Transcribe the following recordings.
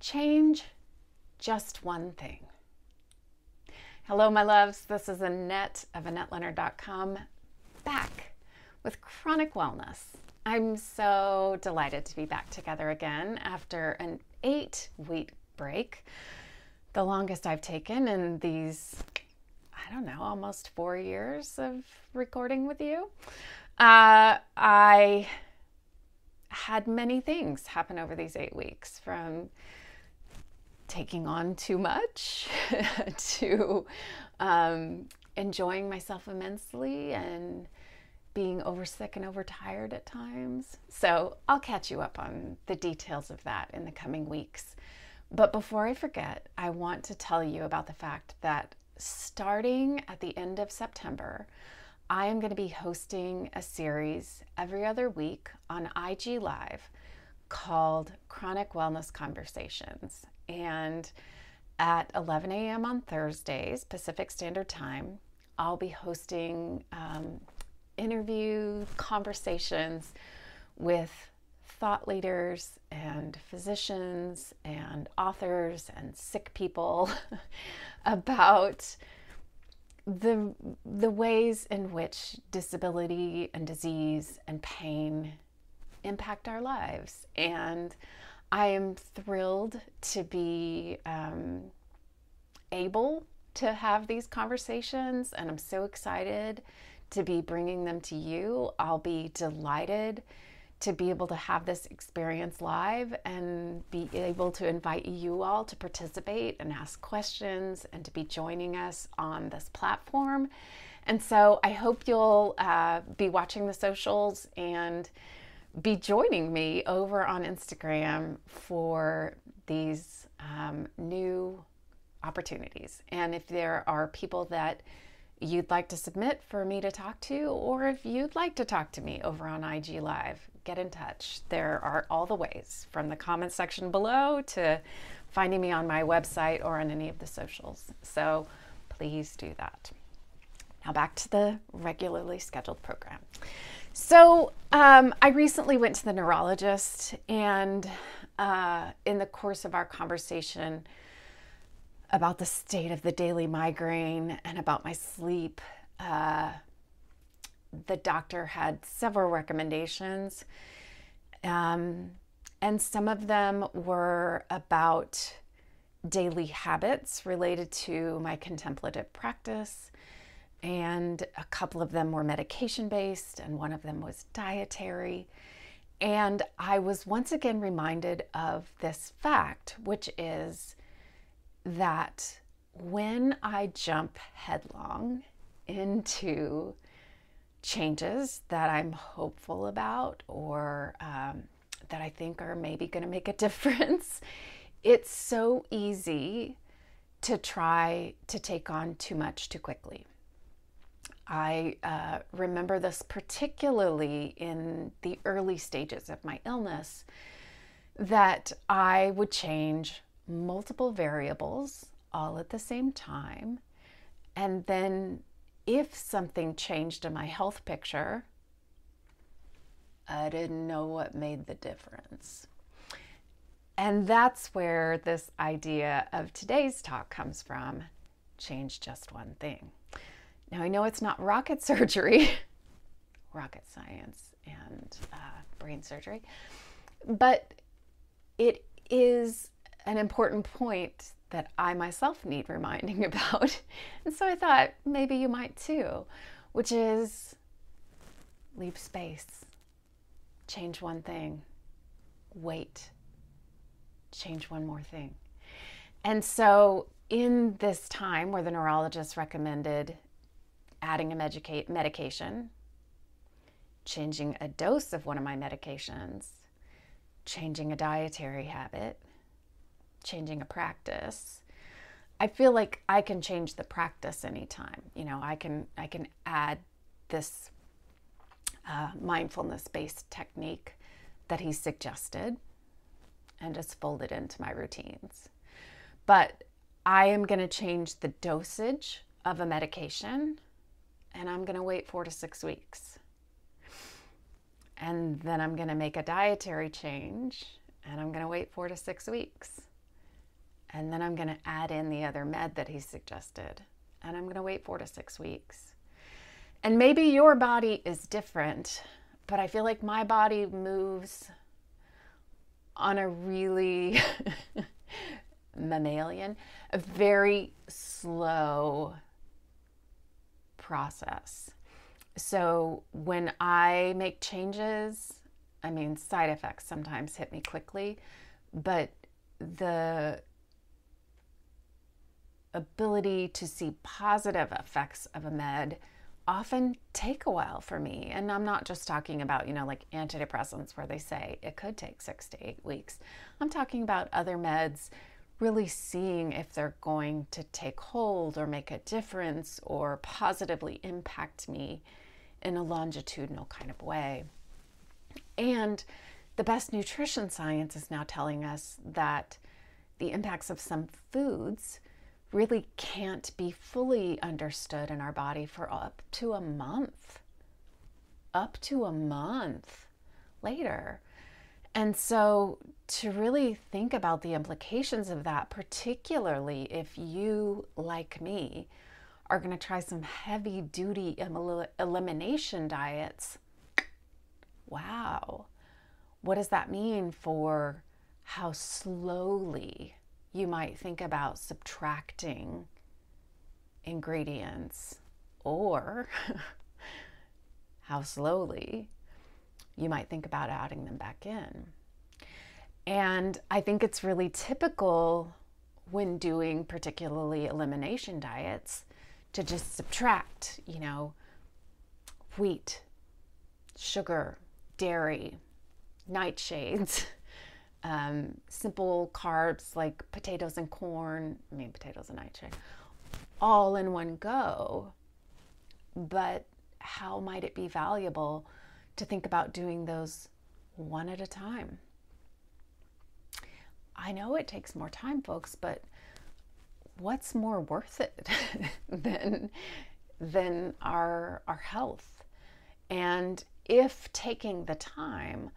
Change just one thing. Hello, my loves. This is Annette of AnnetteLeonard.com, back with Chronic Wellness. I'm so delighted to be back together again after an 8-week break, the longest I've taken in these, I don't know, almost 4 years of recording with you. I had many things happen over these 8 weeks, from taking on too much to enjoying myself immensely and being oversick and overtired at times. So I'll catch you up on the details of that in the coming weeks. But before I forget, I want to tell you about the fact that starting at the end of September, I am going to be hosting a series every other week on IG Live called Chronic Wellness Conversations. And at 11 a.m. on Thursdays, Pacific Standard Time, I'll be hosting interviews, conversations with thought leaders and physicians and authors and sick people about the ways in which disability and disease and pain impact our lives. And I am thrilled to be able to have these conversations, and I'm so excited to be bringing them to you. I'll be delighted to be able to have this experience live and be able to invite you all to participate and ask questions and to be joining us on this platform. And so I hope you'll be watching the socials and be joining me over on Instagram for these new opportunities. And if there are people that you'd like to submit for me to talk to, or if you'd like to talk to me over on IG Live, get in touch. There are all the ways, from the comment section below to finding me on my website or on any of the socials. So please do that. Now back to the regularly scheduled program. So I recently went to the neurologist, and in the course of our conversation about the state of the daily migraine and about my sleep, the doctor had several recommendations, and some of them were about daily habits related to my contemplative practice, and a couple of them were medication-based, and one of them was dietary. And I was once again reminded of this fact, which is that when I jump headlong into changes that I'm hopeful about, or that I think are maybe going to make a difference, it's so easy to try to take on too much too quickly. I remember this particularly in the early stages of my illness, that I would change multiple variables all at the same time, and then if something changed in my health picture, I didn't know what made the difference. And that's where this idea of today's talk comes from: change just one thing. Now, I know it's not rocket surgery, rocket science and brain surgery, but it is an important point that I myself need reminding about. And so I thought maybe you might too, which is leave space, change one thing, wait, change one more thing. And so in this time where the neurologist recommended adding a medication, changing a dose of one of my medications, changing a dietary habit, changing a practice, I feel like I can change the practice anytime. You know, I can add this mindfulness-based technique that he suggested and just fold it into my routines. But I am going to change the dosage of a medication, and I'm going to wait 4 to 6 weeks. And then I'm going to make a dietary change, and I'm going to wait 4 to 6 weeks. And then I'm going to add in the other med that he suggested. And I'm going to wait 4 to 6 weeks. And maybe your body is different, but I feel like my body moves on a really mammalian, a very slow process. So when I make changes, I mean, side effects sometimes hit me quickly, but the ability to see positive effects of a med often take a while for me. And I'm not just talking about, you know, like antidepressants where they say it could take 6 to 8 weeks. I'm talking about other meds really seeing if they're going to take hold or make a difference or positively impact me in a longitudinal kind of way. And the best nutrition science is now telling us that the impacts of some foods really can't be fully understood in our body for up to a month later. And so to really think about the implications of that, particularly if you, like me, are going to try some heavy duty elimination diets, wow, what does that mean for how slowly you might think about subtracting ingredients, or how slowly you might think about adding them back in. And I think it's really typical when doing particularly elimination diets to just subtract, you know, wheat, sugar, dairy, nightshades, simple carbs like potatoes and corn, I mean potatoes and nightshade, all in one go. But how might it be valuable to think about doing those one at a time? I know it takes more time, folks, but what's more worth it than our health? And if taking the time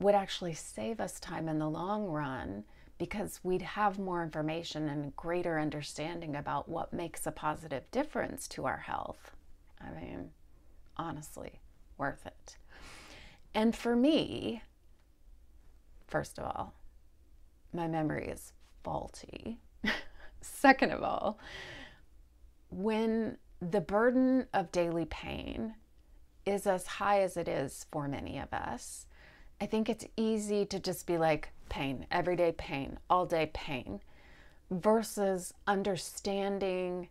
would actually save us time in the long run, because we'd have more information and greater understanding about what makes a positive difference to our health. I mean, honestly, worth it. And for me, first of all, my memory is faulty. Second of all, when the burden of daily pain is as high as it is for many of us, I think it's easy to just be like, pain, everyday pain, all day pain, versus understanding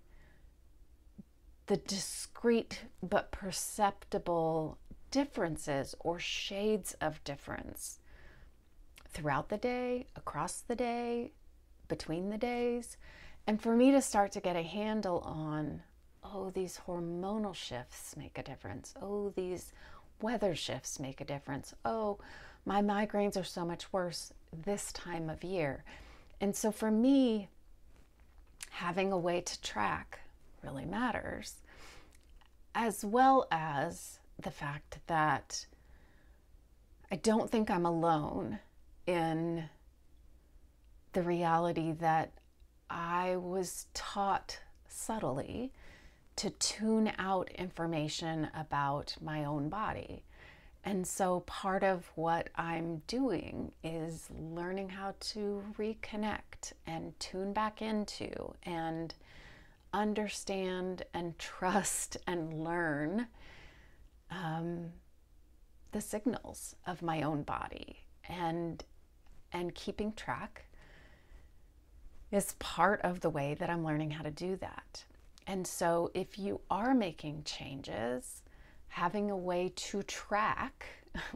the discrete but perceptible differences or shades of difference throughout the day, across the day, between the days. And for me to start to get a handle on, oh, these hormonal shifts make a difference. Oh, these weather shifts make a difference. Oh, my migraines are so much worse this time of year. And so for me, having a way to track really matters, as well as the fact that I don't think I'm alone in the reality that I was taught subtly to tune out information about my own body. And so part of what I'm doing is learning how to reconnect and tune back into and understand and trust and learn the signals of my own body. And keeping track is part of the way that I'm learning how to do that. And so if you are making changes, having a way to track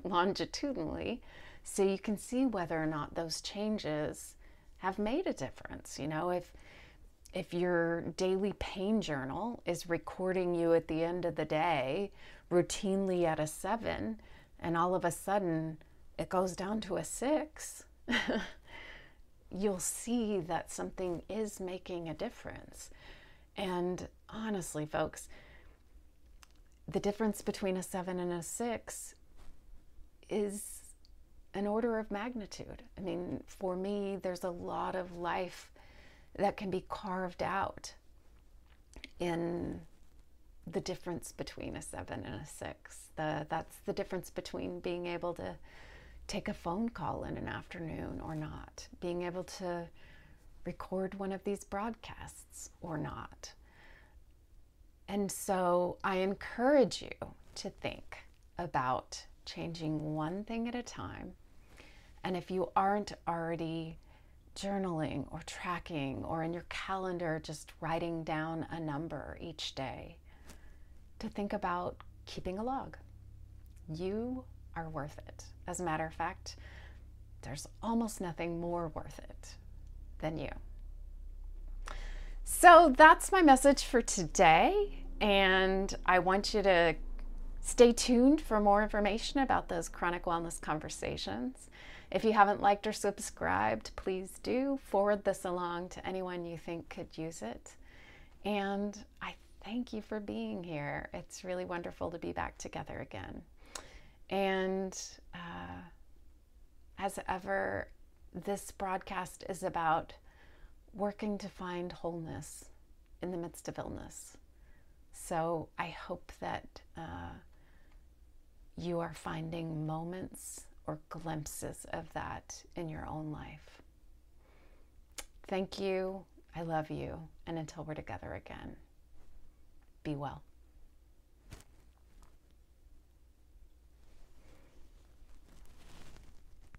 longitudinally so you can see whether or not those changes have made a difference. You know, if your daily pain journal is recording you at the end of the day routinely at a 7, and all of a sudden it goes down to a 6, you'll see that something is making a difference. And honestly, folks, the difference between a 7 and a 6 is an order of magnitude. I mean, for me, there's a lot of life that can be carved out in the difference between a 7 and a 6. That's the difference between being able to take a phone call in an afternoon or not, being able to record one of these broadcasts or not. And so I encourage you to think about changing one thing at a time. And if you aren't already journaling or tracking, or in your calendar just writing down a number each day, to think about keeping a log. You are worth it. As a matter of fact, there's almost nothing more worth it than you. So that's my message for today, and I want you to stay tuned for more information about those Chronic Wellness Conversations. If you haven't liked or subscribed, please do forward this along to anyone you think could use it. And I thank you for being here. It's really wonderful to be back together again. And as ever, this broadcast is about working to find wholeness in the midst of illness. So I hope that you are finding moments or glimpses of that in your own life. Thank you. I love you. And until we're together again, be well.